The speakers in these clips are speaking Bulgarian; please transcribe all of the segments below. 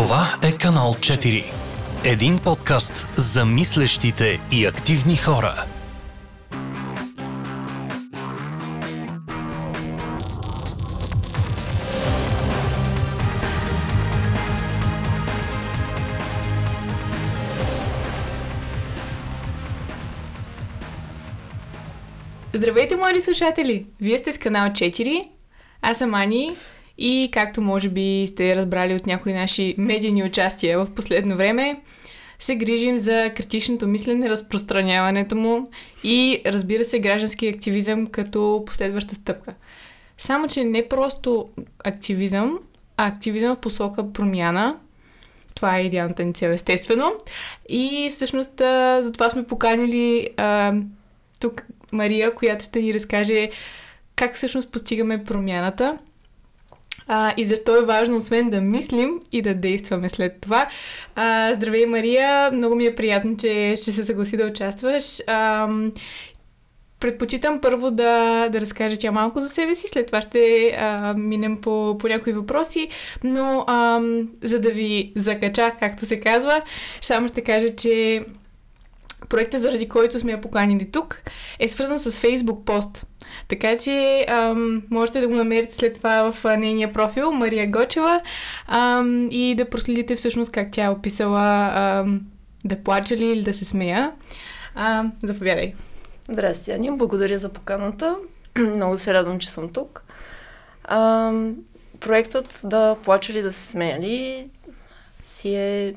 Това е канал 4. Един подкаст за мислещите и активни хора. Здравейте, млади слушатели! Вие сте с канал 4. Аз съм Ани и, както може би сте разбрали от някои наши медийни участия в последно време, се грижим за критичното мислене, разпространяването му и, разбира се, граждански активизъм като последваща стъпка. Само че не просто активизъм, а активизъм в посока промяна. Това е идеалната ни цел, естествено. И всъщност затова сме поканили тук Мария, която ще ни разкаже как всъщност постигаме промяната и защо е важно, освен да мислим и да действаме след това. Здравей, Мария! Много ми е приятно, че ще се съгласи да участваш. Предпочитам първо да разкажа тя малко за себе си, след това ще минем по някои въпроси, но за да ви закача, както се казва, само ще кажа, че проектът, заради който сме я поканили тук, е свързан с Facebook пост. Така че можете да го намерите след това в нейния профил Мария Гочева и да проследите всъщност как тя е описала да плача ли или да се смея. Заповядай. Здрасти, Ани. Благодаря за поканата. Много се радвам, че съм тук. Проектът да плача ли да се смея ли си е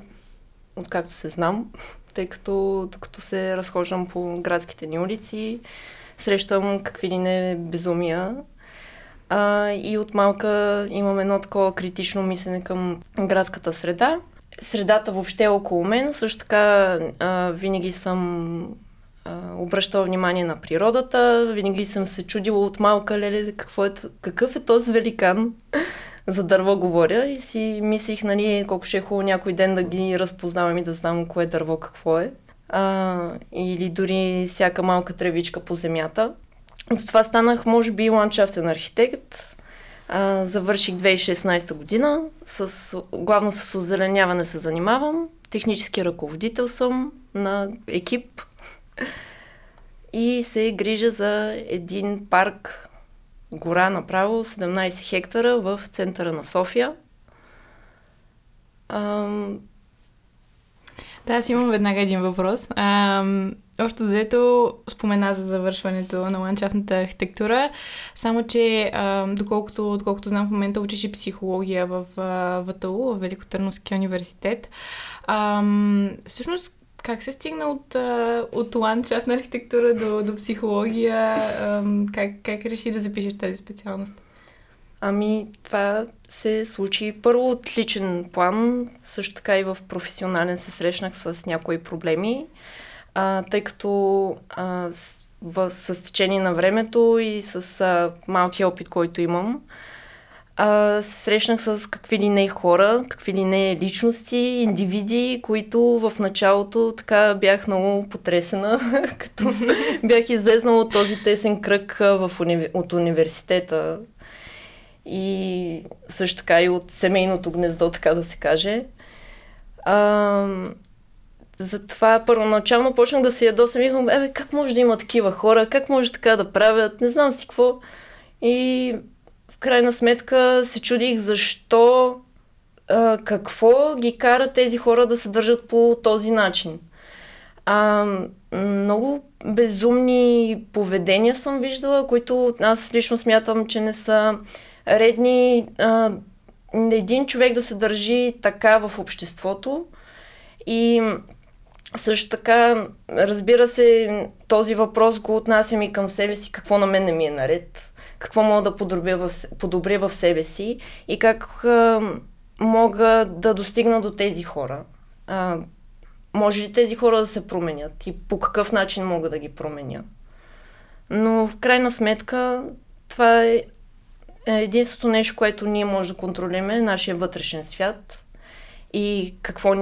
откакто се знам, тъй като докато се разхождам по градските ни улици, срещам какви ли не безумия. И от малка имам едно такова критично мислене към градската среда. Средата въобще около мен, също така винаги съм обръщала внимание на природата, винаги съм се чудила от малка, какъв е този великан? За дърво говоря и си мислих, колко ще е хубаво някой ден да ги разпознавам и да знам кое дърво какво е. Или дори всяка малка тревичка по земята. Затова станах, може би, ландшафтен архитект. Завърших 2016 година. Главно с озеленяване се занимавам. Технически ръководител съм на екип. И се грижа за един парк, гора направо, 17 хектара в центъра на София. Да, аз имам веднага един въпрос. Общо взето спомена за завършването на ландшафтната архитектура, само че доколкото знам, в момента учиш и психология в ВТУ, в Великотърновския университет. Всъщност, как се стигна от ландшафтна архитектура до психология? Как реши да запишеш тази специалност? Това се случи първо от личен план, също така и в професионален се срещнах с някои проблеми, тъй като с течение на времето и с малкия опит, който имам, се срещнах с какви ли не хора, какви ли не личности, индивиди, които в началото така бях много потресена, като бях излезнала от този тесен кръг от университета и също така и от семейното гнездо, така да се каже. Затова първоначално почнах да се ядосам и казвам, как може да има такива хора, как може така да правят, не знам си какво. И в крайна сметка се чудих защо, какво ги кара тези хора да се държат по този начин. Много безумни поведения съм виждала, които аз лично смятам, че не са редни. Един човек да се държи така в обществото. И също така, разбира се, този въпрос го отнасям и към себе си, какво на мен не ми е наред. Какво мога да подобря в себе си и как мога да достигна до тези хора. Може ли тези хора да се променят и по какъв начин мога да ги променя? Но в крайна сметка това е единството нещо, което ние може да контролираме, нашия вътрешен свят и какво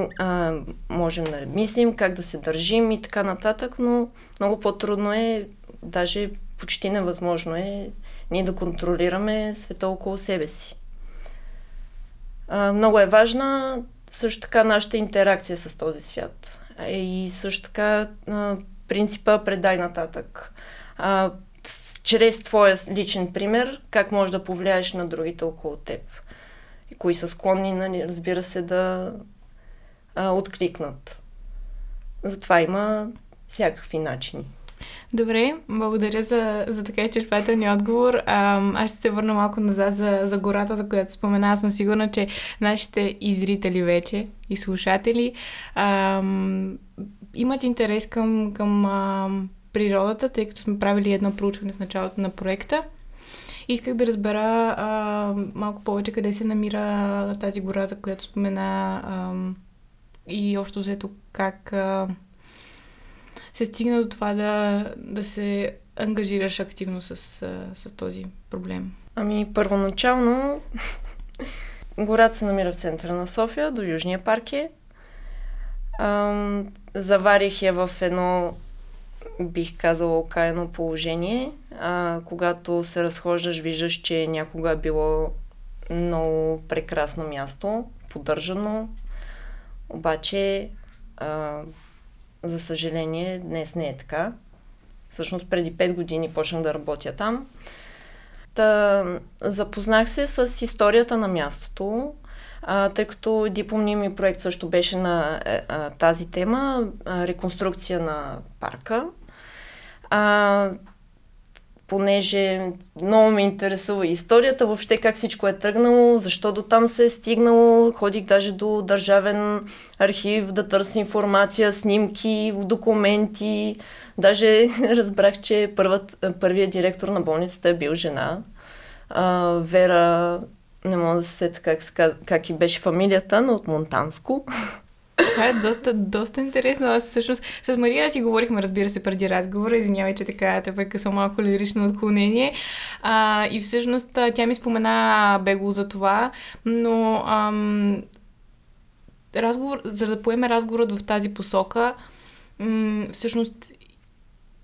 можем да мислим, как да се държим и така нататък, но много по-трудно е, даже почти невъзможно е ние да контролираме света около себе си. Много е важна Също така нашата интеракция с този свят. И също така принципа предай нататък. Чрез твоя личен пример, как можеш да повлияеш на другите около теб. И кои са склонни, нали, разбира се, да откликнат. Затова има всякакви начини. Добре, благодаря за така изчерпателния отговор. Аз ще се върна малко назад за гората, за която спомена. Аз съм сигурна, че нашите и зрители вече, и слушатели, имат интерес към природата, тъй като сме правили едно проучване в началото на проекта. Исках да разбера малко повече къде се намира тази гора, за която спомена, и общо взето как се стигна до това да се ангажираш активно с този проблем. Ами първоначално гората се намира в центъра на София, до Южния парк е. Заварих я в едно, бих казала, окаяно положение. Когато се разхождаш, виждаш, че някога е било много прекрасно място, поддържано. Обаче, за съжаление, днес не е така. Всъщност, преди 5 години почнах да работя там. Запознах се с историята на мястото, тъй като дипломният ми проект също беше на тази тема, реконструкция на парка. Понеже много ме интересува историята, въобще как всичко е тръгнало, защо до там се е стигнало. Ходих даже до държавен архив да търся информация, снимки, документи. Даже разбрах, че първият директор на болницата е бил жена. Вера, не мога да се сета как и беше фамилията, но от Монтанско. Това е доста интересно. Аз всъщност с Мария си говорихме, разбира се, преди разговора. Извинявай, че така те прекъсвам малко лирично отклонение. И всъщност тя ми спомена бегло за това, но за да поеме разговорът в тази посока, всъщност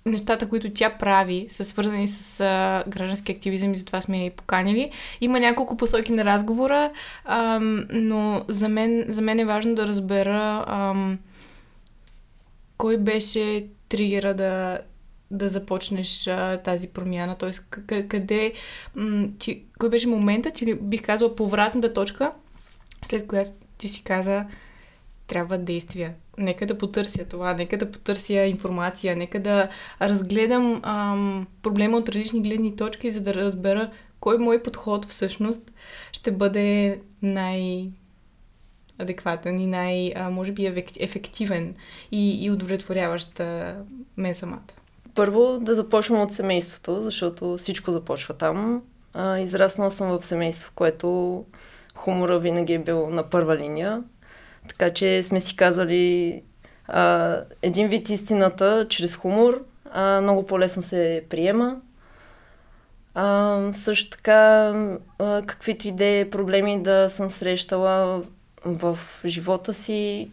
нещата, които тя прави, са свързани с граждански активизъм и затова сме я поканили. Има няколко посоки на разговора, но за мен е важно да разбера кой беше тригера да започнеш тази промяна, т.е. Кой беше моментът, или бих казала повратната точка, след която ти си каза трябва действия. Нека да потърся това, нека да потърся информация, нека да разгледам проблема от различни гледни точки, за да разбера кой мой подход всъщност ще бъде най-адекватен и може би ефективен и удовлетворяващ мен самата. Първо да започвам от семейството, защото всичко започва там. Израснала съм в семейство, в което хумора винаги е бил на първа линия. Така че сме си казали един вид истината чрез хумор. Много по-лесно се приема. Също така, каквито идеи, проблеми да съм срещала в живота си,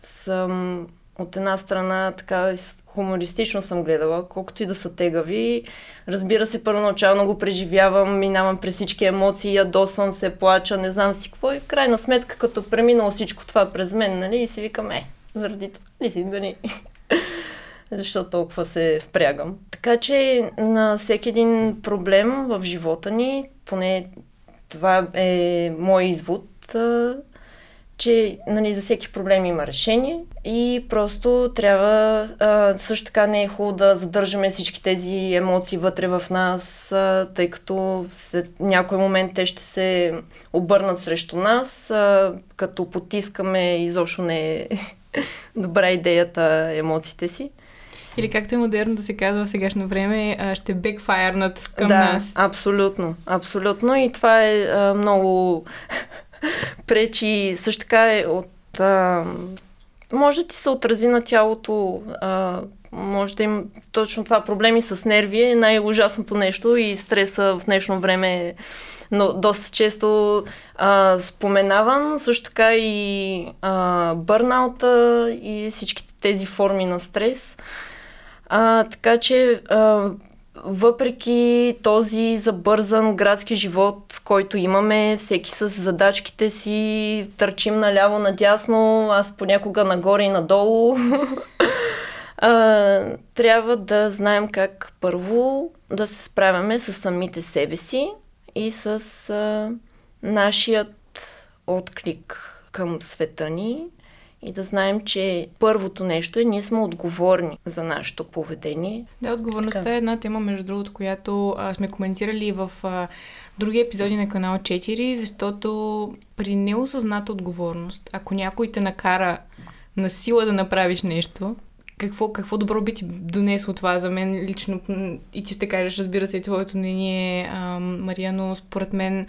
съм от една страна така хумористично съм гледала, колкото и да са тегави. Разбира се, първоначално го преживявам, минавам през всички емоции, ядосвам се, плача, не знам си какво. И в крайна сметка, като преминало всичко това през мен, нали, и си викам, заради това ли си, дали? Защо толкова се впрягам? Така че на всеки един проблем в живота ни, поне това е мой извод, че, нали, за всеки проблем има решение и просто трябва, също така не е хубаво да задържаме всички тези емоции вътре в нас, тъй като след някой момент те ще се обърнат срещу нас, като потискаме, изобщо не е добра идеята емоциите си. Или както е модерно да се казва в сегашно време, ще бекфайрнат към нас. Да, абсолютно. Абсолютно, и това е много... пречи. Също така е от... може да ти се отрази на тялото, може да има точно това, проблеми с нерви е най-ужасното нещо и стреса в днешно време, но доста често споменаван. Също така и бърнаута и всичките тези форми на стрес. Така че Въпреки този забързан градски живот, който имаме, всеки с задачките си, търчим наляво-надясно, аз понякога нагоре и надолу, трябва да знаем как първо да се справяме с самите себе си и с нашият отклик към света ни и да знаем, че първото нещо е, ние сме отговорни за нашето поведение. Да, отговорността е една тема, между другото, която сме коментирали в други епизоди на канал 4, защото при неосъзната отговорност, ако някой те накара на сила да направиш нещо, какво добро би ти донесло това за мен лично? И ти ще кажеш, разбира се, твоето мнение, Мария, но според мен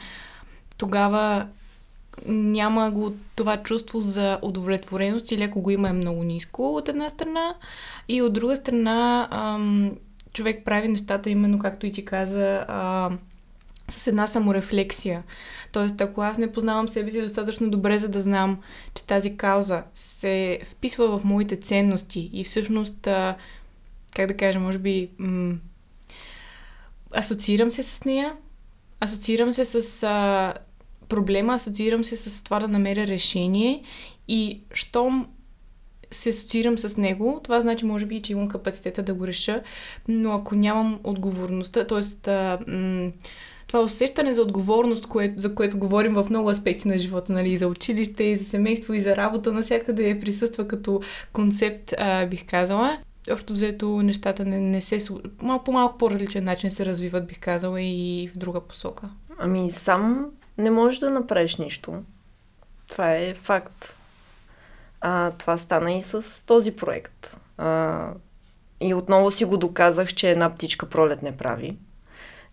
тогава няма го това чувство за удовлетвореност или ако го има е много ниско от една страна и от друга страна човек прави нещата именно както и ти каза с една саморефлексия. Тоест, ако аз не познавам себе си достатъчно добре, за да знам, че тази кауза се вписва в моите ценности и всъщност, как да кажа, може би асоциирам се с нея, асоциирам се с проблема, асоциирам се с това да намеря решение и щом се асоциирам с него, това значи може би, че имам капацитета да го реша, но ако нямам отговорността, т.е. това усещане за отговорност, за което говорим в много аспекти на живота, нали, и за училище, и за семейство, и за работа, навсякъде я присъства като концепт, бих казала. Общо взето нещата не се... по-малко по-различен начин се развиват, бих казала, и в друга посока. Ами сам не можеш да направиш нищо. Това е факт. Това стана и с този проект. И отново си го доказах, че една птичка пролет не прави.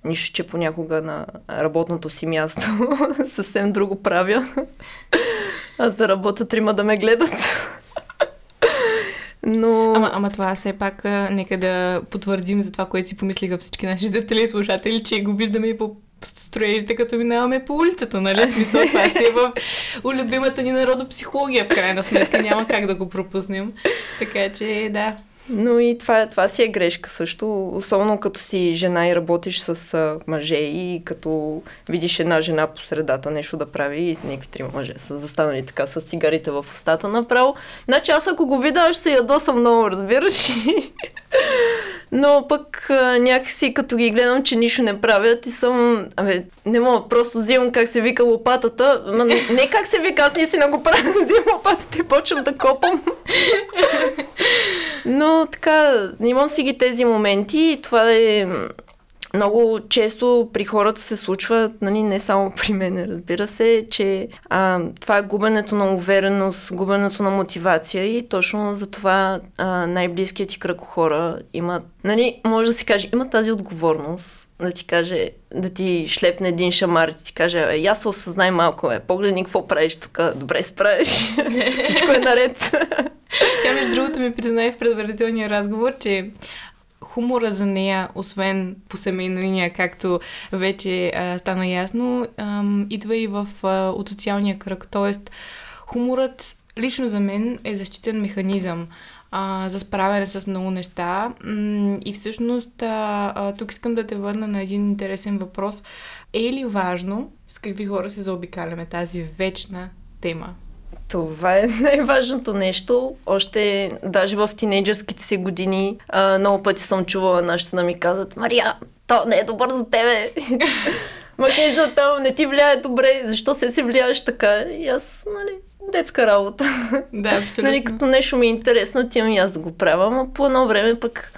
Нищо, че понякога на работното си място съвсем друго правя. Аз да работя, трима да ме гледат. Но... Ама това все пак, нека да потвърдим за това, което си помислиха всички наши зрители слушатели, че го виждаме и по строежите, като минаваме по улицата, нали? Смисъл, това си е в улюбимата ни народопсихология, в крайна сметка. Няма как да го пропуснем. Така че, да. Но и това си е грешка също. Особено като си жена и работиш с мъже и като видиш една жена по средата нещо да прави и някакви три мъже са застанали така с цигарите в устата направо. Значи аз ако го видя, ще се ядосам много, разбираш. Но пък някакси като ги гледам, че нищо не правят и съм... не мога, просто взимам как се вика лопатата. Не как се вика, аз не си не го правя. Взимам лопатата и почвам да копам. Но така, имам си ги тези моменти и това е... Много често при хората се случва, нали, не само при мен, разбира се, че това е губенето на увереност, губенето на мотивация и точно за това най-близкият ти кръг хора имат, нали, може да си каже, има тази отговорност да ти каже, да ти шлепне един шамар и ти каже, я се осъзнай малко, погледни какво правиш тук, добре справиш, всичко е наред. Тя между другото ми признае в предварителния разговор, че хумора за нея, освен по семейна линия, както вече стана ясно, идва и от социалния кръг. Тоест, хуморът лично за мен е защитен механизъм за справяне с много неща. И всъщност тук искам да те върна на един интересен въпрос. Е ли важно с какви хора се заобикаляме тази вечна тема? Това е най-важното нещо. Още даже в тинейджърските си години много пъти съм чувала нашите да ми казват Мария, то не е добър за тебе. Макеза там, не ти влияе добре. Защо се влияеш така? И аз, нали, детска работа. Да, абсолютно. Нали, като нещо ми е интересно, тя ми аз да го правя. Но по едно време пък,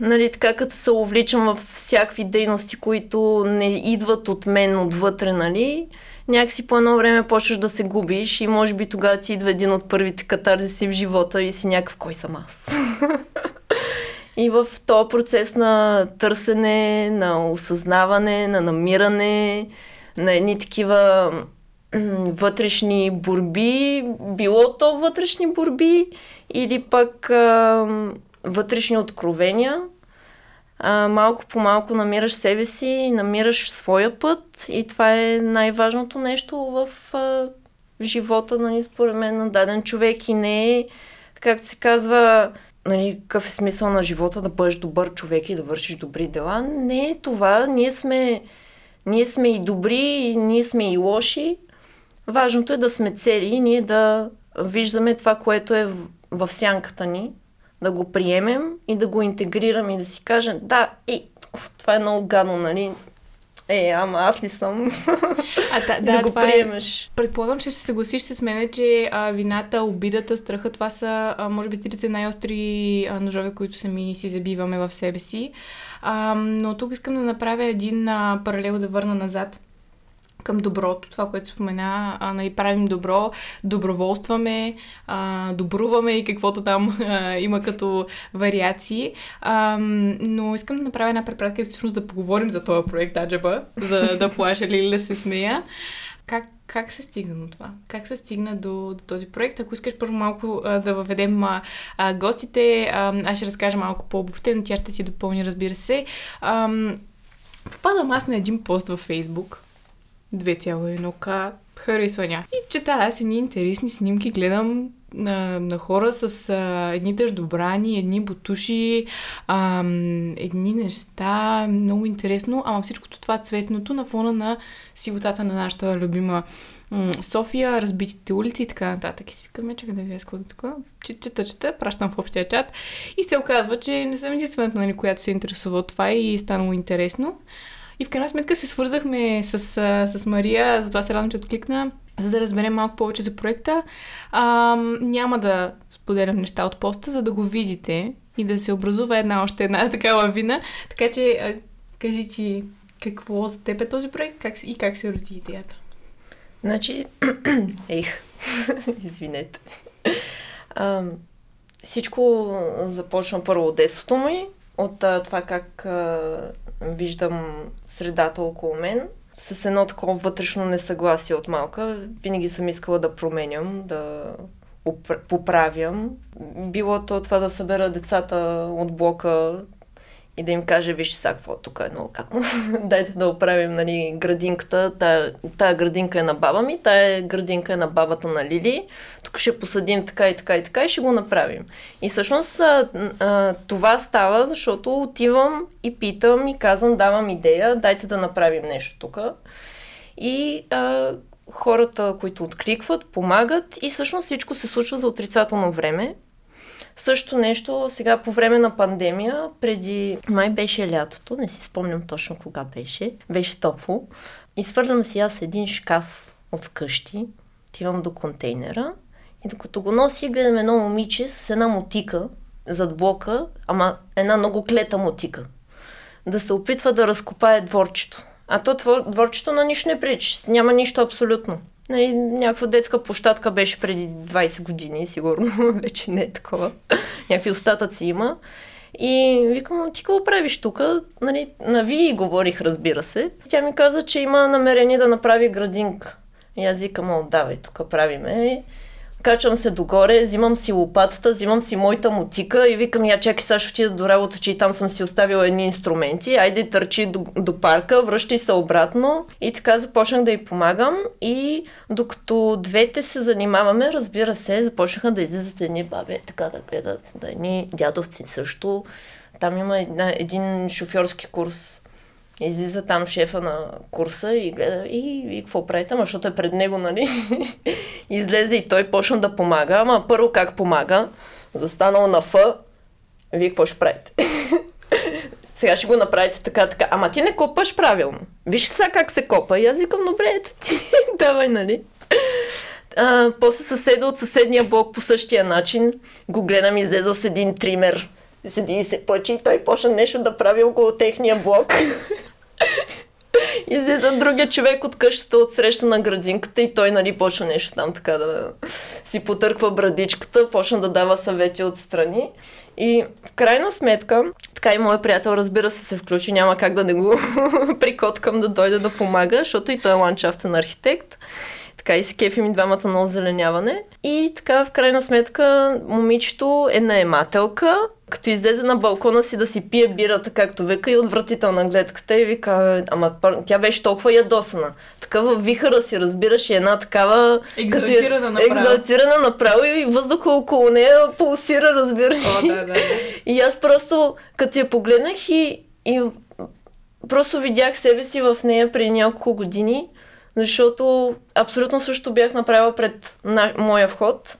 нали, така като се увличам във всякакви дейности, които не идват от мен отвътре, нали, някакси по едно време почваш да се губиш и може би тогава ти идва един от първите катарзиси в живота и си някакъв кой съм аз. И в този процес на търсене, на осъзнаване, на намиране, на едни такива вътрешни борби, било то вътрешни борби или пък вътрешни откровения, малко по малко намираш себе си, намираш своя път и това е най-важното нещо в живота, нали, според мен, на даден човек и не е, както се казва, нали, какъв е смисъл на живота да бъдеш добър човек и да вършиш добри дела. Не е това. Ние сме и добри, и ние сме и лоши. Важното е да сме цели и ние да виждаме това, което е в сянката ни, да го приемем и да го интегрираме и да си кажем, да, това е много гадно, нали? Ама аз ли съм? Да го приемеш. Предполагам, че ще се съгласиш с мене, че вината, обидата, страха, това са, може би, трите най-остри ножове, които сами си забиваме в себе си. Но тук искам да направя един паралел, да върна назад към доброто, това, което спомена, нали, правим добро, доброволстваме, добруваме и каквото там има като вариации. Но искам да направя една препратка и всъщност да поговорим за този проект Аджаба, за да плаша ли да се смея. Как се стигна до това? Как се стигна до този проект? Ако искаш първо малко да въведем гостите, аз ще разкажа малко по-обобщено, тя ще си допълни, разбира се. Попадам аз на един пост във Facebook, 2,1К, харесва ня. И чета аз едни интересни снимки, гледам на хора с едни дъждобрани, едни бутуши, едни неща, много интересно, ама всичкото това цветното на фона на сивотата на нашата любима София, разбитите улици и така нататък. И си викаме, чакай да ви аз кога така, чета, пращам в общия чат и се оказва, че не съм единствената, нали, която се интересува от това и е станало интересно. И в крайна сметка се свързахме с Мария, затова се радвам, че откликна, за да разберем малко повече за проекта. Няма да споделям неща от поста, за да го видите и да се образува още една такава вина. Така че кажи ти, какво за теб е този проект и как се роди идеята? Значи, извинете. Всичко започна първо от детството ми, от това как виждам средата около мен. С едно такова вътрешно несъгласие от малка. Винаги съм искала да променям, да поправям. Било то това да събера децата от блока и да им кажа, вижте сега какво тук е много гадно. Дайте да оправим, нали, градинката. Тая градинка е на баба ми, тая градинка е на бабата на Лили. Тук ще посадим така и ще го направим. И всъщност това става, защото отивам и питам и казвам, давам идея, дайте да направим нещо тук. И хората, които откликват, помагат и всъщност всичко се случва за отрицателно време. Също нещо сега по време на пандемия, преди май беше лятото, не си спомням точно кога беше топло. Изхвърлям си аз един шкаф от къщи, отивам до контейнера и докато го носи, гледам едно момиче с една мотика зад блока, ама една много клета мотика, да се опитва да разкопае дворчето. А то дворчето на нищо не пречи, няма нищо абсолютно. Нали, някаква детска площадка беше преди 20 години, сигурно, вече не е такова. Някакви остатъци има. И викам, ти какво правиш тук? Нали, на вие говорих, разбира се. Тя ми каза, че има намерение да направи градинка. И аз викам, давай, тук правиме. Качвам се догоре, взимам си лопатата, взимам си моята мотика и викам, чакай, сега ще отида до работа, че и там съм си оставила едни инструменти, айде търчи до парка, връщай се обратно. И така започнах да й помагам и докато двете се занимаваме, разбира се, започнаха да излизат едни баби, така да гледат, да едни дядовци също. Там има един шофьорски курс. Излиза там шефа на курса и гледа, и какво прави там, защото е пред него, нали? Излезе и той почна да помага, ама първо как помага, застанал на фа, вие какво ще правите? Сега ще го направите така, ама ти не копаш правилно, виж сега как се копа и аз викам, добре, ето ти, давай, нали? После съседа от съседния блок по същия начин, го гледам, излезе с един тример. Седи и се плачи и той почна нещо да прави около техния блок. Излиза другия човек от къщата от среща на градинката и той, нали, почна нещо там така да си потърква брадичката, почна да дава съвети отстрани. И в крайна сметка, така и мой приятел, разбира се, се включи, няма как да не го прикоткам да дойде да помага, защото и той е ландшафтен архитект. така и се кефим и двамата на озеленяване. И така в крайна сметка момичето е наемателка, като излезе на балкона си да си пие бирата, както века, и отвратителна гледката, и вика, ама тя беше толкова ядосана. Такава вихара си, разбираш, и една такава... Екзалтирана направо, и въздуха около нея пулсира, разбираш. О, да, да. И аз просто, като я погледнах и просто видях себе си в нея преди няколко години, защото абсолютно също бях направила пред моя вход.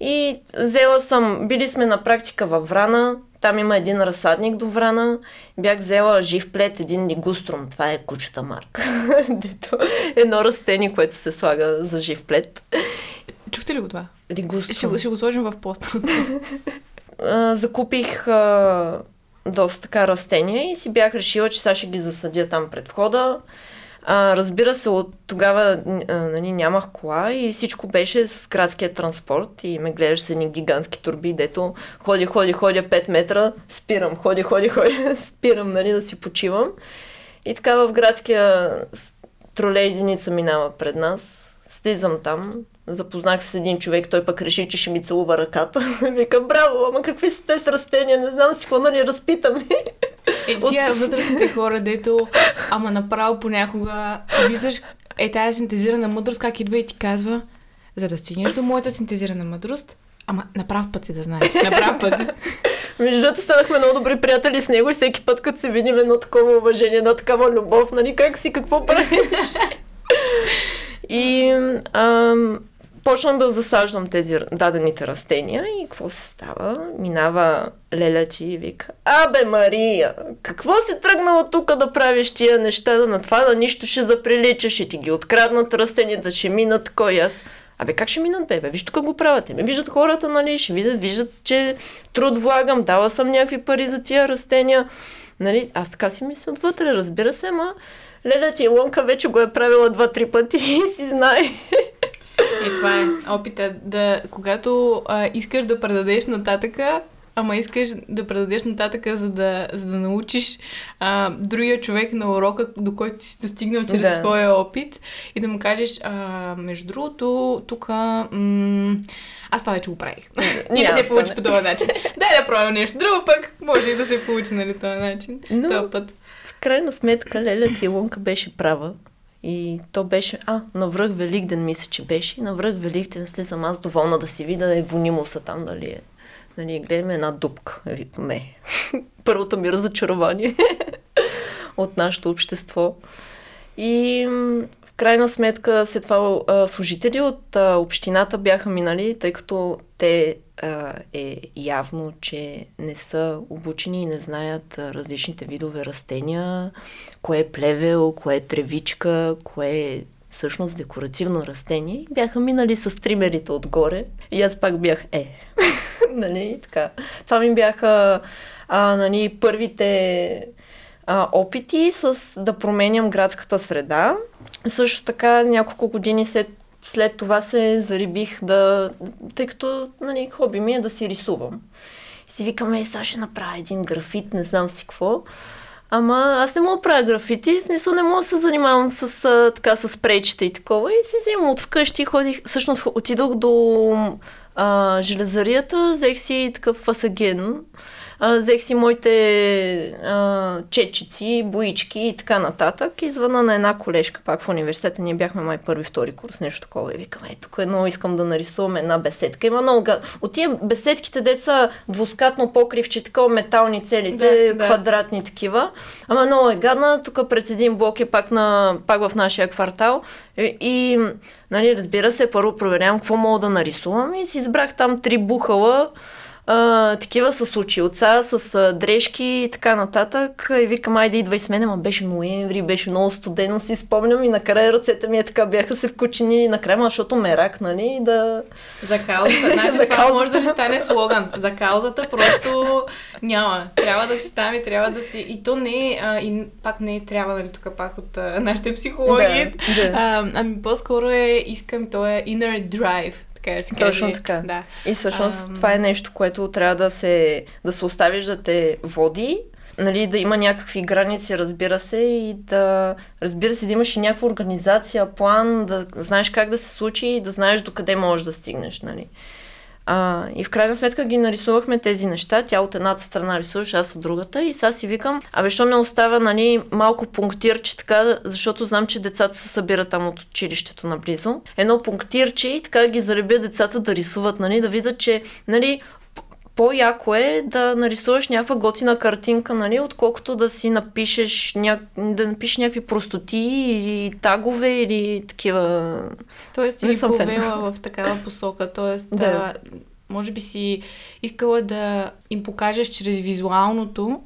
И взела съм, били сме на практика във Врана, там има един разсадник до Врана, бях взела жив плет, един лигуструм, това е кучета марка, дето едно растение, което се слага за жив плет. Чухте ли го това? Лигуструм. Ще го сложим в пост. Закупих доста така растения и си бях решила, че сега ще ги засадя там пред входа. Разбира се, от тогава нямах кола и всичко беше с градския транспорт и ме гледаш с едни гигантски турби, дето ходя 5 метра, спирам, ходя, спирам, да си почивам. И така в градския тролей единица минава пред нас, слизам там, запознах се с един човек, той пък реши, че ще ми целува ръката. Вика, браво, ама какви са те с растения, не знам си какво, нали, разпитаме. Тия възрастните хора, дето, ама направо понякога виждаш тая синтезирана мъдрост, как идва и ти казва, за да стигнеш до моята синтезирана мъдрост, ама на прав път си да знаеш, на прав път си. Между другото, станахме много добри приятели с него и всеки път, като се видим, едно такова уважение, едно такава любов, нали, как си, какво правиш? И почнам да засаждам тези дадените растения и какво се става? Минава леля ти и вика, абе Мария, какво си тръгнала тук да правиш тия неща, да на това, да нищо ще заприлича, ще ти ги откраднат растенията, ще минат, кой аз. Абе как ще минат, бебе? Виж тук го правят. Ме виждат хората, нали, ще виждат, че труд влагам, дала съм някакви пари за тия растения. Нали, аз така си мисля отвътре, разбира се, ма леля ти Илонка вече го е правила 2-3 пъти и си знае. И това е опита, когато искаш да предадеш нататъка, ама искаш да предадеш нататъка, за да научиш другия човек на урока, до който си достигнал чрез своя опит, и да му кажеш, между другото, тук... аз това вече го правих. И да се получи по този начин. Дай да правя нещо друго, пък може и да се получи, нали, този начин. Но, този път. В крайна сметка, Леля ти Илонка беше права. И то беше, навръх Великден, мисля, че беше. Навръх Великден слизам аз доволна да си видя евонимуса там, дали е. Нали, гледаме една дупка. Викаме. Първото ми разочарование от нашето общество. И в крайна сметка, след това служители от общината бяха минали, тъй като те е явно, че не са обучени и не знаят различните видове растения, кое е плевел, кое е тревичка, кое е всъщност декоративно растение. Бяха минали с тримерите отгоре и аз пак бях нали, така. Това ми бяха нали, първите опити да променям градската среда. Също така няколко години след това се зарибих тъй като, нали, хоби ми е да си рисувам. И си викам, сега ще направя един графит, не знам си какво. Ама аз не мога да правя графити, в смисъл не мога да се занимавам с спречета и такова. И си взимам от вкъщи, всъщност отидох до железарията, взех си такъв фасаген, взех си моите четчици, боички и така нататък. Извънна на една колежка, пак в университета, ние бяхме май първи-втори курс, нещо такова. И викам, тук едно искам да нарисувам една беседка. Има много от тия беседките, деца двускатно покривче, такова метални целите, квадратни такива. Ама много е гадна, тук пред един блок е пак в нашия квартал. И нали, разбира се, първо проверявам какво мога да нарисувам и си избрах там 3 бухала, такива с очилца, с дрежки и така нататък. И викам, айде идвай с мен, ама беше ноември, беше много студено, си спомням, и накрая ръцете ми така бяха се вкучени на крема, защото мерак, нали, да... За каузата, значи за това каузата. Може да ви стане слоган. За каузата просто няма. Трябва да си там и трябва да си... И то не е, и пак не е трябва, нали, тук пак от нашите психологи. Да. Ами по-скоро искам, то е inner drive. Точно така. Да. И всъщност това е нещо, което трябва да се оставиш да те води, нали, да има някакви граници, разбира се, и да, разбира се, да имаш и някаква организация, план, да знаеш как да се случи и да знаеш докъде можеш да стигнеш, нали. И в крайна сметка ги нарисувахме тези неща, тя от едната страна рисуваше, аз от другата, и сега си викам, абе, що не оставя, нали, малко пунктирче така, защото знам, че децата се събират там от училището наблизо. Едно пунктирче и така ги заребя децата да рисуват, нали, да видят, че, нали, по-яко е да нарисуваш някаква готина картинка, нали, отколкото да си напишеш да напишеш някакви простоти или тагове или такива. Тоест си повела в такава посока, тоест да. Може би си искала да им покажеш чрез визуалното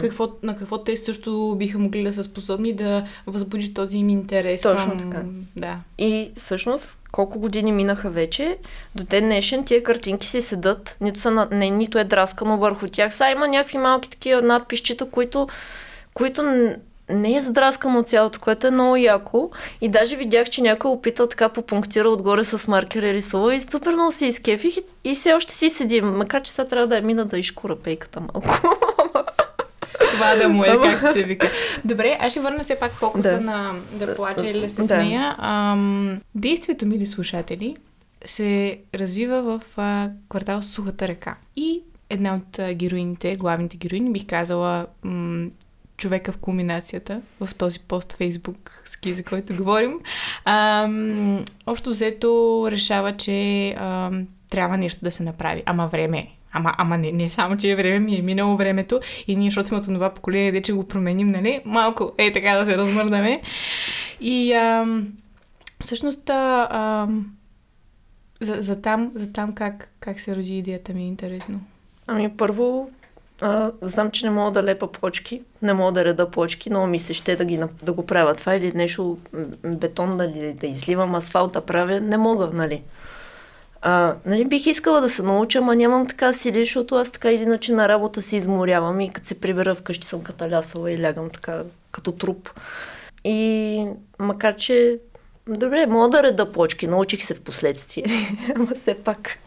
какво, на какво те също биха могли да са способни, да възбуди този им интерес. Точно така. Да. И всъщност, колко години минаха вече, до ден днешен тия картинки си седат, нито е драскано върху тях. Сега има някакви малки такива надписчета, които не е задраскано цялото, което е много яко. И даже видях, че някой опитал така по пунктира отгоре с маркер и рисува, и супер много се изкефих и все още си седим. Макар че сега трябва да я мина да изкура пейката малко. Това да му е, както се вика. Добре, аз ще върна все пак фокуса на да плача или да се смея. Действието, мили слушатели, се развива в квартал Сухата река. И една от героините, главните героини, бих казала, човека в кулминацията в този пост Фейсбук, за който говорим, общо взето решава, че трябва нещо да се направи. Ама време е. Ама не само, че е време, ми е минало времето и ние, защото сме от това поколение, де че го променим, нали? Малко е така да се размърдаме. И всъщност за там как се роди идеята ми е интересно. Ами първо, знам, че не мога да лепа плочки, не мога да реда плочки, но ми се ще да го правя това или нещо, бетон да изливам, асфалт да правя, не мога, нали. Нали, бих искала да се науча, ама нямам така сили, защото аз така или иначе на работа си изморявам и като се прибера вкъщи съм каталясала и лягам така като труп. И макар че, добре, мога да реда плочки, научих се в последствие, ама все пак.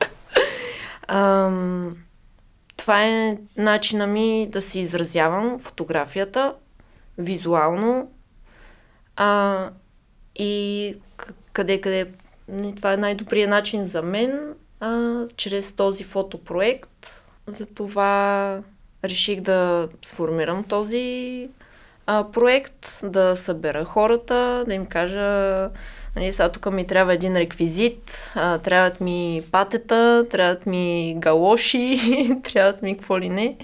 Това е начина ми да се изразявам, фотографията, визуално и къде. Това е най-добрият начин за мен чрез този фотопроект. Затова реших да сформирам този проект, да събера хората, да им кажа, нали, сега тук ми трябва един реквизит, трябват ми патета, трябват ми галоши, трябват ми какво ли не.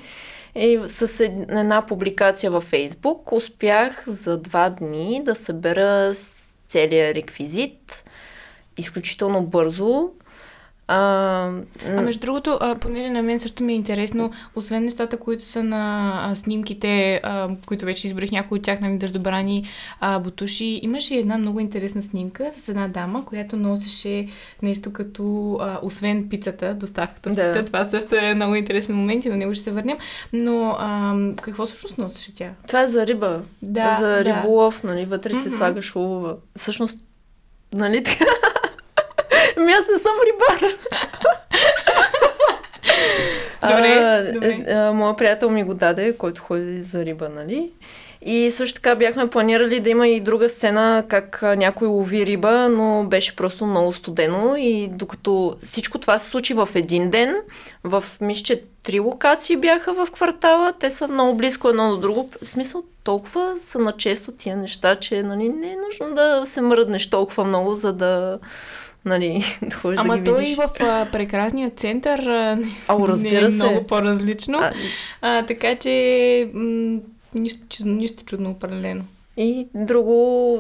И с една публикация във Facebook успях за 2 дни да събера целия реквизит изключително бързо. Между другото, понеже на мен също ми е интересно, освен нещата, които са на снимките, които вече избрах някои от тях, нали, дъждобрани бутуши, имаше една много интересна снимка с една дама, която носеше нещо като, освен пицата, доставката с пица, това също е много интересен момент и на него ще се върнем, но какво всъщност носеше тя? Това е за риба, за риболов, нали, вътре се слагаш улова. Всъщност, нали така? Ами аз не съм рибар. Добре. Моят приятел ми го даде, който ходи за риба, нали? И също така бяхме планирали да има и друга сцена, как някой лови риба, но беше просто много студено и докато всичко това се случи в един ден, мисля, че 3 локации бяха в квартала, те са много близко едно до друго. В смисъл, толкова са начесто тия неща, че, нали, не е нужно да се мръднеш толкова много, за да... Нали, ама да той видиш. В прекрасния център разбира не е много по-различно. Така че нищо чудно определено. И друго,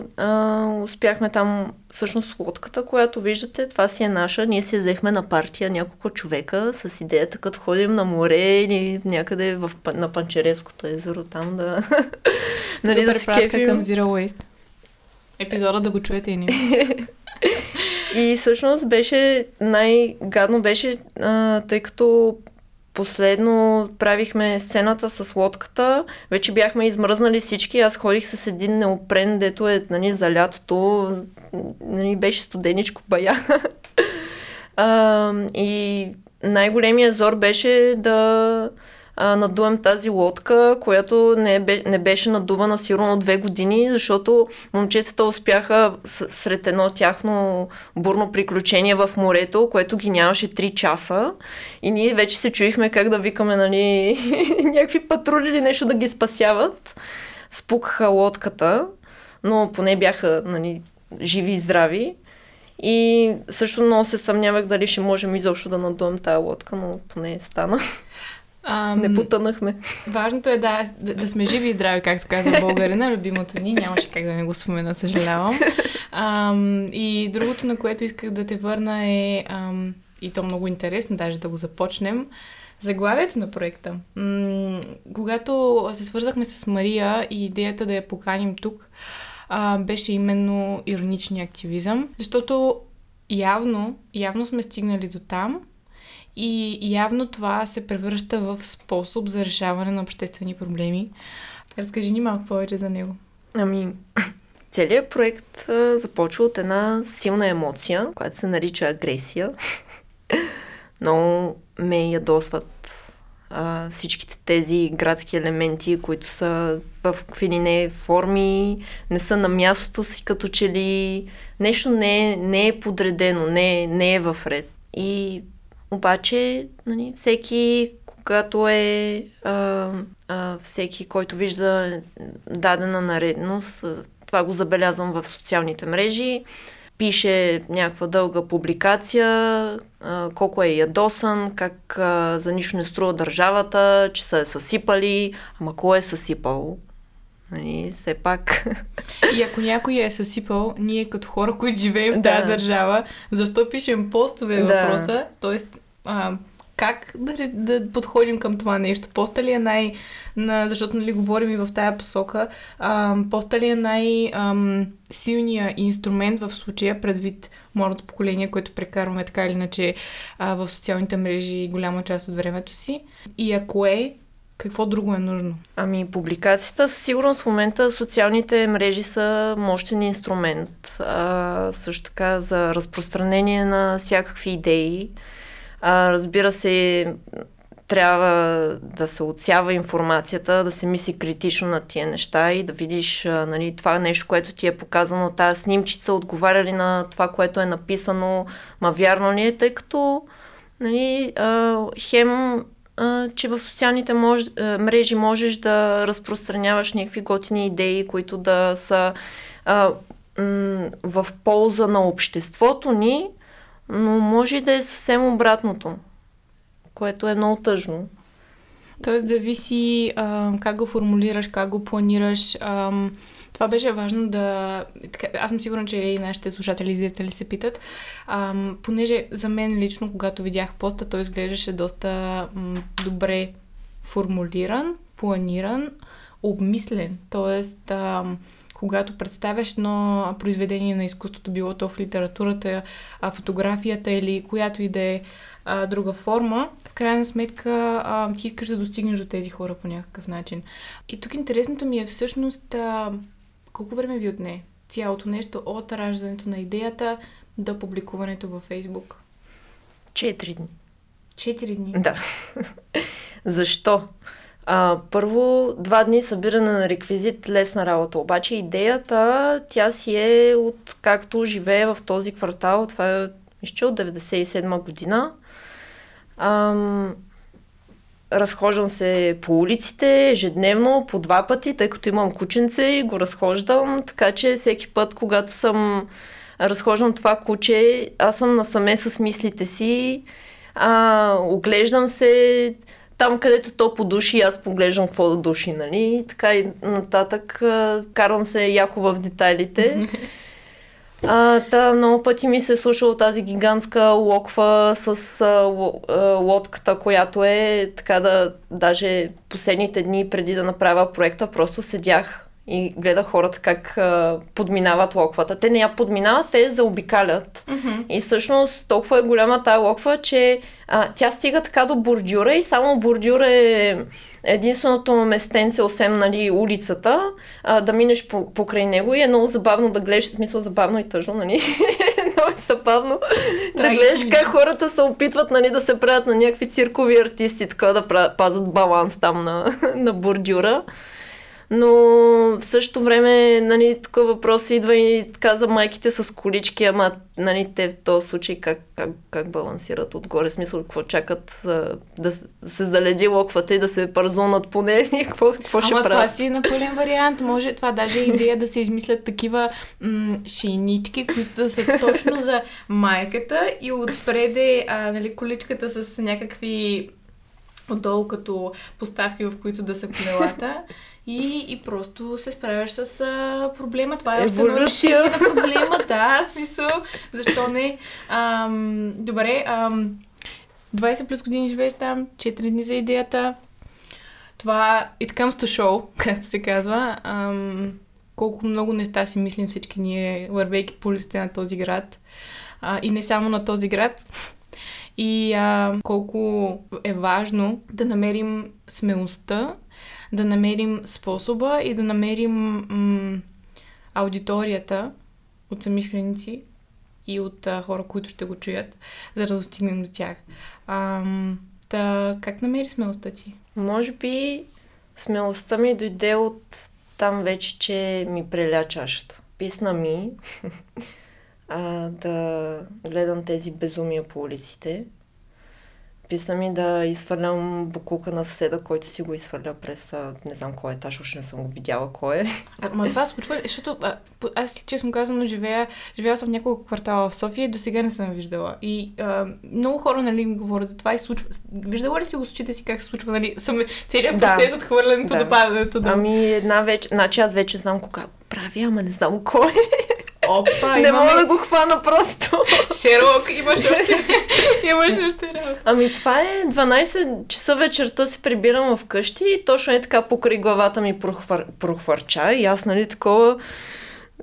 успяхме там всъщност лодката, която виждате, това си е наша. Ние си взехме на партия няколко човека с идеята, като ходим на море или някъде на Панчеревското езеро там да... нали, да се кефим. Към Zero Waste. Епизода да го чуете и ние. И всъщност беше най-гадно беше, тъй като последно правихме сцената с лодката, вече бяхме измръзнали всички, аз ходих с един неопрен, дето е, нали, за лятото, нали, беше студеничко бая. И най-големият зор беше да надуем тази лодка, която не беше надувана сигурно 2 години, защото момчетата успяха сред едно тяхно бурно приключение в морето, което ги нямаше 3 часа и ние вече се чуихме как да викаме, нали, някакви патрули или нещо да ги спасяват. Спукаха лодката, но поне бяха, нали, живи и здрави. И също много се съмнявах дали ще можем изобщо да надуем тая лодка, но поне стана. Не потънахме. Важното е да сме живи и здрави, както казва българина, любимото ни. Нямаше как да не го спомена, съжалявам. И другото, на което исках да те върна е, и то много интересно, даже да го започнем, заглавието на проекта. Когато се свързахме с Мария и идеята да я поканим тук, беше именно ироничния активизъм, защото явно сме стигнали до там и явно това се превръща в способ за решаване на обществени проблеми. Разкажи ни малко повече за него. Целият проект започва от една силна емоция, която се нарича агресия. Много ме ядосват всичките тези градски елементи, които са в какви ли не форми, не са на мястото си, като че ли нещо не е подредено, не е в ред. И обаче, нали, всеки, когато е всеки, който вижда дадена наредност, това го забелязвам в социалните мрежи, пише някаква дълга публикация, колко е ядосан, как за нищо не струва държавата, че са съсипали. Ама кой е съсипал? Нали, все пак. И ако някой е съсипал, ние като хора, които живеем в тази държава, защо пишем постове въпроса? Тоест, как да подходим към това нещо? Поста ли е защото, нали, говорим и в тая посока, поста ли е най-силният инструмент в случая предвид младото поколение, което прекарваме така или иначе в социалните мрежи голяма част от времето си? И ако е, какво друго е нужно? Публикацията със сигурност в момента социалните мрежи са мощен инструмент. Също така за разпространение на всякакви идеи. Разбира се, трябва да се отсява информацията, да се мисли критично на тия неща и да видиш, нали, това нещо, което ти е показано, тази снимчица, отговаря ли на това, което е написано, вярно ли е, тъй като, нали, че в социалните мрежи можеш да разпространяваш някакви готини идеи, които да са в полза на обществото ни, но може и да е съвсем обратното, което е много тъжно. Тоест, зависи как го формулираш, как го планираш. Това беше важно да... Аз съм сигурна, че и нашите слушатели и зрители се питат. Понеже за мен лично, когато видях поста, той изглеждаше доста добре формулиран, планиран, обмислен. Тоест... Когато представяш едно произведение на изкуството, било то в литературата, фотографията или която и да е друга форма, в крайна сметка ти искаш да достигнеш до тези хора по някакъв начин. И тук интересното ми е всъщност колко време ви отне цялото нещо от раждането на идеята до публикуването във Facebook? 4 дни. 4 дни? Да. Защо? Първо, 2 дни събиране на реквизит, лесна работа. Обаче идеята, тя си е от както живее в този квартал, това е мисля, от 97-ма година. Разхождам се по улиците ежедневно, по 2 пъти, тъй като имам кученце и го разхождам, така че всеки път, когато съм разхождам това куче, аз съм насаме с мислите си, оглеждам се, там, където то подуши, аз поглеждам какво да души, нали? Така и нататък. Карвам се яко в детайлите. Много пъти ми се е слушала тази гигантска локва с лодката, която е така да... Даже последните дни преди да направя проекта, просто седях и гледах хората как подминават локвата. Те не я подминават, те заобикалят. Mm-hmm. И всъщност толкова е голяма тая локва, че тя стига така до бордюра и само бордюра е единственото местенце, освен, нали, улицата, да минеш покрай него и е много забавно да гледаш, в смисъл забавно и тъжно, нали? забавно да гледаш как хората се опитват, нали, да се правят на някакви циркови артисти, така да пазят баланс там на бордюра. Но в същото време, нали, тук въпрос идва и така за майките с колички, ама, нали, те в този случай как балансират отгоре, смисъл, какво чакат да се заледи локвата и да се парзонат поне, какво ще правят? Ама това си напълен вариант, може това даже е идея да се измислят такива шейнички, които да са точно за майката и отпреде, нали, количката с някакви отдолу като поставки, в които да са колелата. И просто се справяш с проблема. Това е още едно решение на проблема. Да, смисъл. Защо не? Добре, 20 плюс години живееш там, 4 дни за идеята. Това it comes to show, както се казва. Колко много неща си мислим всички ние, вървейки по улиците на този град. И не само на този град. И колко е важно да намерим смелостта, да намерим способа и да намерим аудиторията от самишленици и от хора, които ще го чуят, за да достигнем до тях. Как намери смелостта ти? Може би смелостта ми дойде от там вече, че ми преля чашата. Писна ми да гледам тези безумия по улиците. Писна ми да изхвърлям букука на съседа, който си го изхвърля през не знам кой етаж, още не съм го видяла кой е. Ама това случва, защото аз честно казано живея съм в няколко квартала в София и досега не съм виждала. И много хора, нали, ми говорят за това и случва. Виждала ли си го с очите си как се случва, нали, целият процес от хвърлянето до падането? Да. Ами една вече, значи аз вече знам кога го прави, ама не знам кой е. Опа, не мога да го хвана просто. Широк, имаш още работа. Ами това е 12 часа вечерта се прибирам вкъщи и точно е така покрай главата ми прохвърча и аз, нали, такова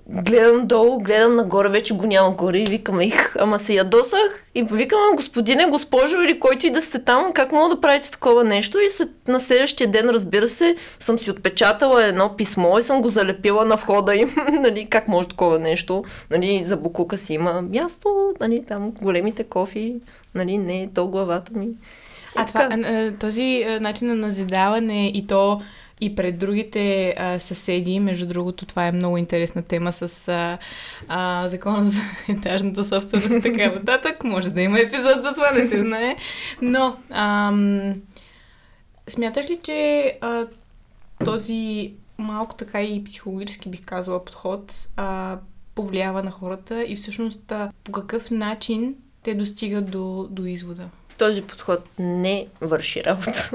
гледам долу, гледам нагоре, вече го няма горе и викам их, ама се ядосах и викам, господине, госпожо или който и да сте там, как мога да правите такова нещо? И на следващия ден, разбира се, съм си отпечатала едно писмо и съм го залепила на входа им, нали, как може такова нещо, нали, за букука си има място, нали, там големите кофи, нали, не до главата ми. Този начин на назидаване и то и пред другите съседи, между другото, това е много интересна тема с закона за етажната собственост и така нататък. Може да има епизод за това, не се знае. Но смяташ ли, че този малко така и психологически, бих казала, подход повлиява на хората и всъщност по какъв начин те достигат до извода? Този подход не върши работа.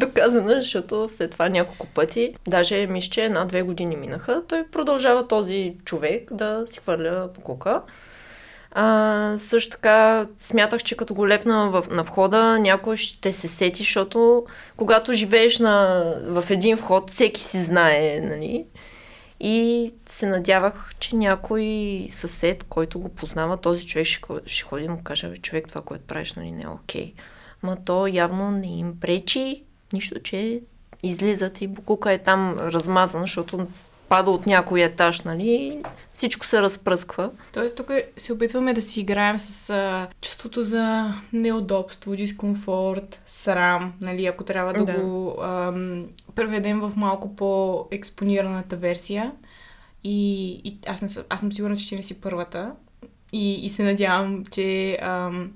Доказано, защото след това няколко пъти, даже мисля, че 1-2 години минаха, той продължава този човек да си хвърля покука. Също така смятах, че като го лепна на входа, някой ще се сети, защото когато живееш в един вход, всеки си знае, нали? И се надявах, че някой съсед, който го познава, този човек ще ходи и му каже, човек, това, което правиш, нали не е окей. Ма то явно не им пречи, нищо, че излизат и букука е там размазан, защото пада от някой етаж, нали, всичко се разпръсква. Тоест тук се опитваме да си играем с чувството за неудобство, дискомфорт, срам, нали, ако трябва да го преведем в малко по-експонираната версия. И аз съм сигурна, че не си първата. И се надявам, че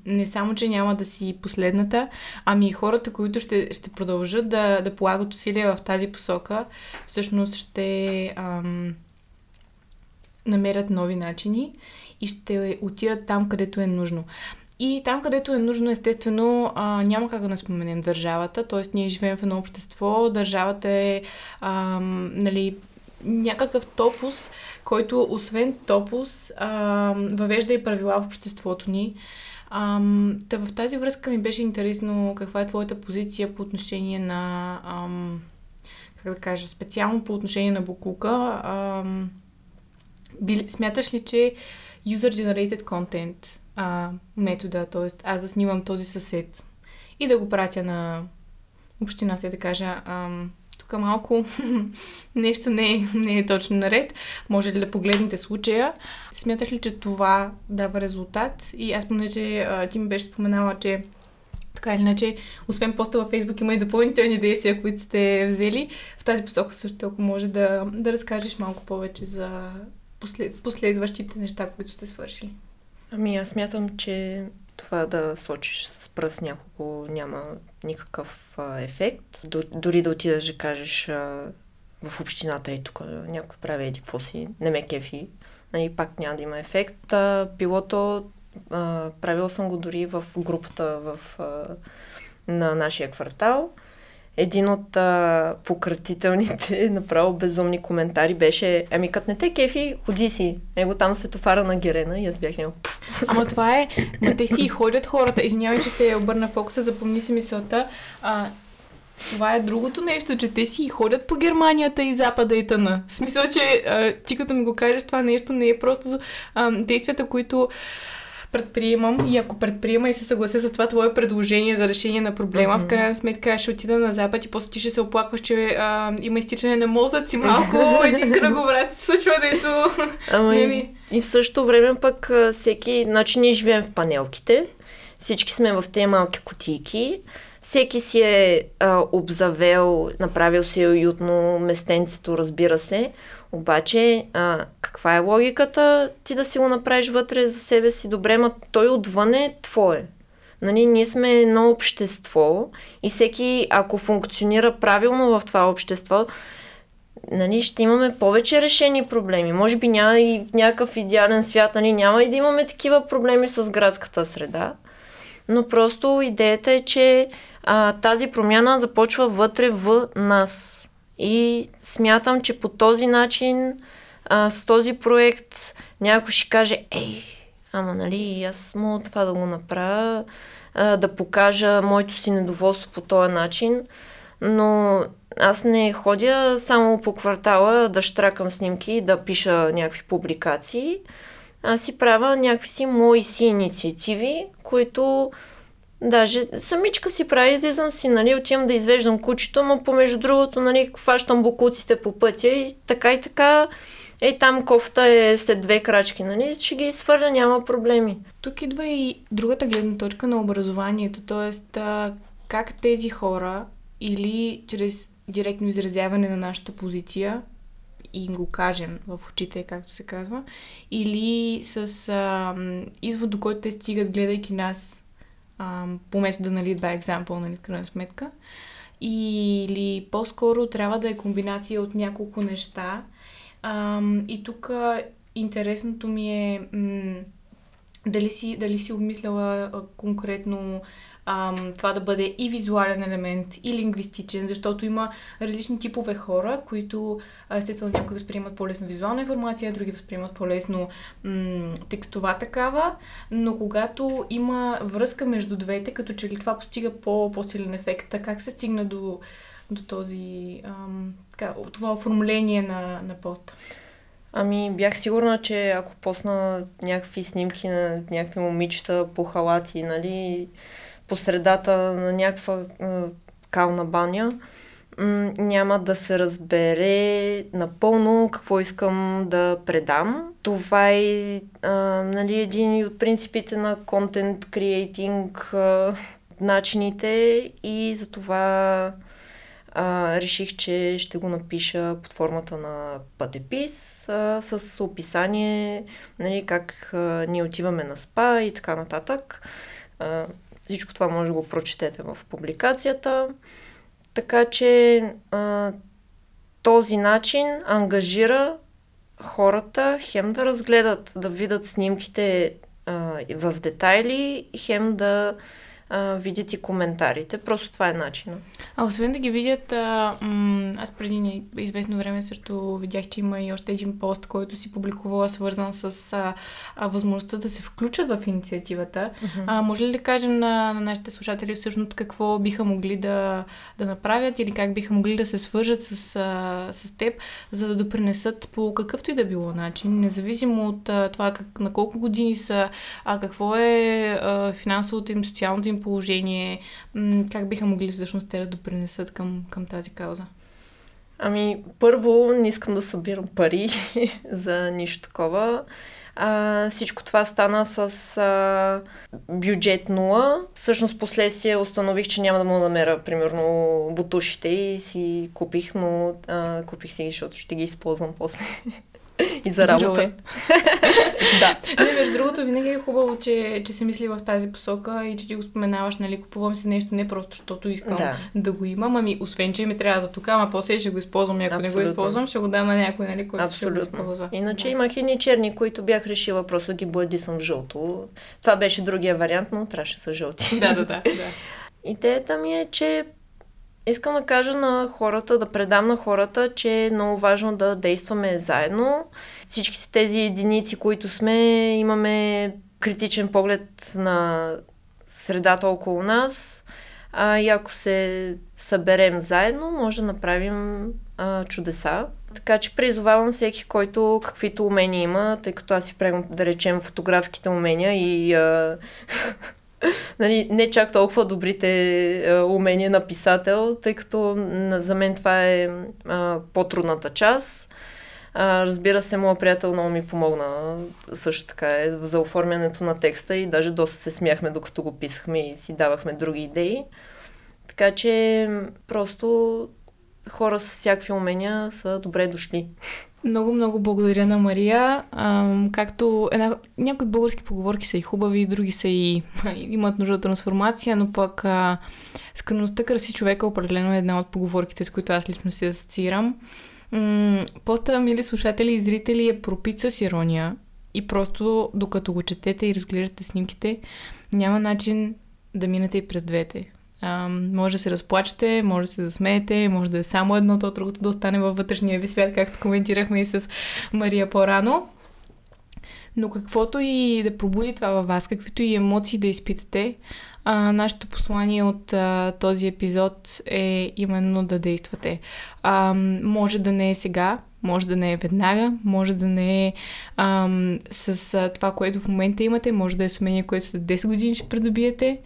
не само, че няма да си последната, ами и хората, които ще продължат да полагат усилия в тази посока, всъщност ще намерят нови начини и ще отидат там, където е нужно. И там, където е нужно, естествено, няма как да не споменем държавата, т.е. ние живеем в едно общество, държавата е, нали, някакъв топус, който освен топус въвежда и правила в обществото ни. Та в тази връзка ми беше интересно каква е твоята позиция по отношение на специално по отношение на букука. Смяташ ли, че user-generated content метода, т.е. аз да снимам този съсед и да го пратя на общината и да кажа тук малко нещо не е точно наред. Може ли да погледнете случая? Смяташ ли, че това дава резултат? И аз помня, че ти ми беше споменала, че така или иначе, освен поста във Фейсбук, има и допълнителни действия, които сте взели. В тази посока също, ако може да разкажеш малко повече за последващите неща, които сте свършили. Ами аз смятам, че това да сочиш с пръст няколко няма никакъв ефект. Дори да отидеш да кажеш в общината и тук някой прави еди какво си, не ме кефи, нали, пак няма да има ефект. Пилото правила съм го дори в групата на нашия квартал. Един от пократителните направо безумни коментари беше: ами като не те кефи, ходи си. Него там светофара на Герена и аз бях няма. Ама това е, те си ходят хората. Извинявай, че те обърна фокуса, запомни си мисълта. Това е другото нещо, че те си ходят по Германията и Запада и тъна. В смисъл, че ти като ми го кажеш, това нещо не е просто действията, които предприемам, и ако предприема и се съглася с това твое предложение за решение на проблема, в крайна сметка ще отида на Запад и после ти ще се оплакваш, че има изтичане на мозъци, малко един кръговрат се случва, дето. И в същото време пък всеки, значи ние живеем в панелките, всички сме в тези малки кутийки, всеки си е обзавел, направил си уютно местенцето, разбира се. Обаче, каква е логиката ти да си го направиш вътре за себе си? Добре, ма той отвън е твое. Нали, ние сме едно общество и всеки, ако функционира правилно в това общество, нали, ще имаме повече решени проблеми. Може би няма и в някакъв идеален свят, нали, няма и да имаме такива проблеми с градската среда. Но просто идеята е, че тази промяна започва вътре в нас. И смятам, че по този начин, с този проект, някой ще каже: ей, ама нали, аз мога това да го направя, да покажа моето си недоволство по този начин, но аз не ходя само по квартала да щракам снимки, да пиша някакви публикации, аз си правя някакви си мои си инициативи, които даже самичка си правя, излизам си, нали, отивам да извеждам кучето, но помежду другото, нали, фащам бокуците по пътя и така, там кофта е след 2 крачки, нали, ще ги свърля, няма проблеми. Тук идва и другата гледна точка на образованието, т.е. как тези хора или чрез директно изразяване на нашата позиция и го кажем в очите, както се казва, или с извод, до който те стигат, гледайки нас, по метода, нали, by example, нали, крайна сметка. Или по-скоро трябва да е комбинация от няколко неща. И тук интересното ми е дали си обмисляла конкретно това да бъде и визуален елемент, и лингвистичен, защото има различни типове хора, които естествено някои възприемат по-лесно визуална информация, други възприемат по-лесно текстова такава, но когато има връзка между двете, като че ли това постига по-силен ефект. Как се стигна до този, това оформление на поста? Ами бях сигурна, че ако посна някакви снимки на някакви момичета по халати, нали, по средата на някаква кална баня, няма да се разбере напълно какво искам да предам. Това е един от принципите на контент креейтинг, начините, и затова реших, че ще го напиша под формата на пътепис, с описание, нали, как ние отиваме на спа и така нататък. Всичко това може да го прочетете в публикацията. Така че този начин ангажира хората хем да разгледат, да видят снимките в детайли, хем да видят и коментарите. Просто това е начинът. А освен да ги видят, аз преди известно време също видях, че има и още един пост, който си публикувала, свързан с възможността да се включат в инициативата. Mm-hmm. Може ли да кажем на нашите слушатели всъщност какво биха могли да направят или как биха могли да се свържат с теб, за да допринесат по какъвто и да било начин, независимо от това на колко години са, какво е финансовото им, социалното им положение, как биха могли всъщност те да допринесат към тази кауза? Ами, първо, не искам да събирам пари за нищо такова. Всичко това стана с бюджет 0. Всъщност, последствие установих, че няма да мога да намеря, примерно, бутушите и си купих, но купих си, защото ще ги използвам после. И за работа. Да. Не, между другото, винаги е хубаво, че се мисли в тази посока и че ти го споменаваш, нали, купувам си нещо не просто, защото искам да го имам, ами освен, че ми трябва за тук, ама после ще го използвам, ако не го използвам, ще го дам на някой, нали, който ще го използва. Иначе имах едни черни, които бях решила просто ги бладисам в жълто. Това беше другия вариант, но трябваше са жълти. Да. Идеята ми е, че искам да кажа на хората, да предам на хората, че е много важно да действаме заедно. Всички тези единици, които сме, имаме критичен поглед на средата около нас. И ако се съберем заедно, може да направим чудеса. Така че призовавам всеки, който каквито умения има, тъй като аз си правим, да речем, фотографските умения и... Нали, не чак толкова добрите умения на писател, тъй като за мен това е по-трудната част. Разбира се, моя приятел много ми помогна също така за оформянето на текста и даже доста се смяхме, докато го писахме и си давахме други идеи. Така че просто хора с всякакви умения са добре дошли. Много благодаря на Мария. Както някои български поговорки са и хубави, други са и имат нужда от трансформация, но пък скръността краси човека определено е една от поговорките, с които аз лично се асоциирам. Поста, мили слушатели и зрители, е пропит с ирония и просто докато го четете и разглеждате снимките, няма начин да минете и през двете. Може да се разплачете, може да се засмеете, може да е само едното, другото да остане във вътрешния ви свят, както коментирахме и с Мария по-рано. Но каквото и да пробуди това във вас, каквито и емоции да изпитате, нашето послание от този епизод е именно да действате. Може да не е сега, може да не е веднага, може да не е с това, което в момента имате, може да е с умение, което след 10 години ще придобиете.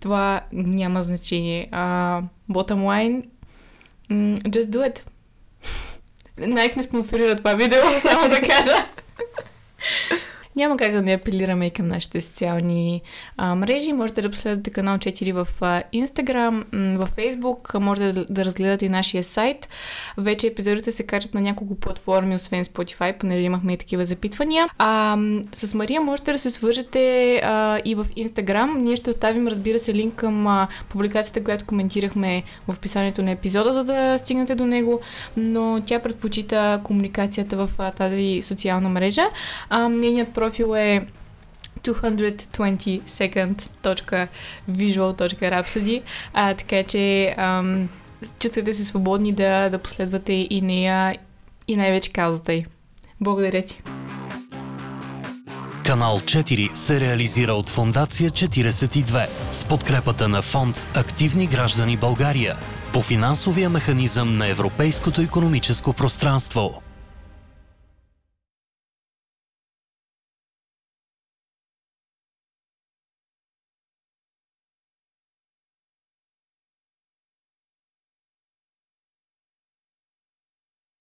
Това няма значение. Bottom line, just do it. Nike не спонсорира това видео, само да кажа. Няма как да не апелираме и към нашите социални мрежи. Можете да последвате канал 4 в Instagram, в Facebook. Можете да разгледате и нашия сайт. Вече епизодите се качат на няколко платформи, освен Spotify, понеже имахме и такива запитвания. С Мария можете да се свържете и в Instagram. Ние ще оставим, разбира се, линк към публикацията, която коментирахме в описанието на епизода, за да стигнете до него. Но тя предпочита комуникацията в тази социална мрежа. Нейният профил е 222.visual.hapsody, така че чувствате се свободни да последвате и нея, и най-вече каузата й. Благодаря ти! Канал 4 се реализира от Фундация 42 с подкрепата на фонд Активни граждани България по финансовия механизъм на Европейското икономическо пространство.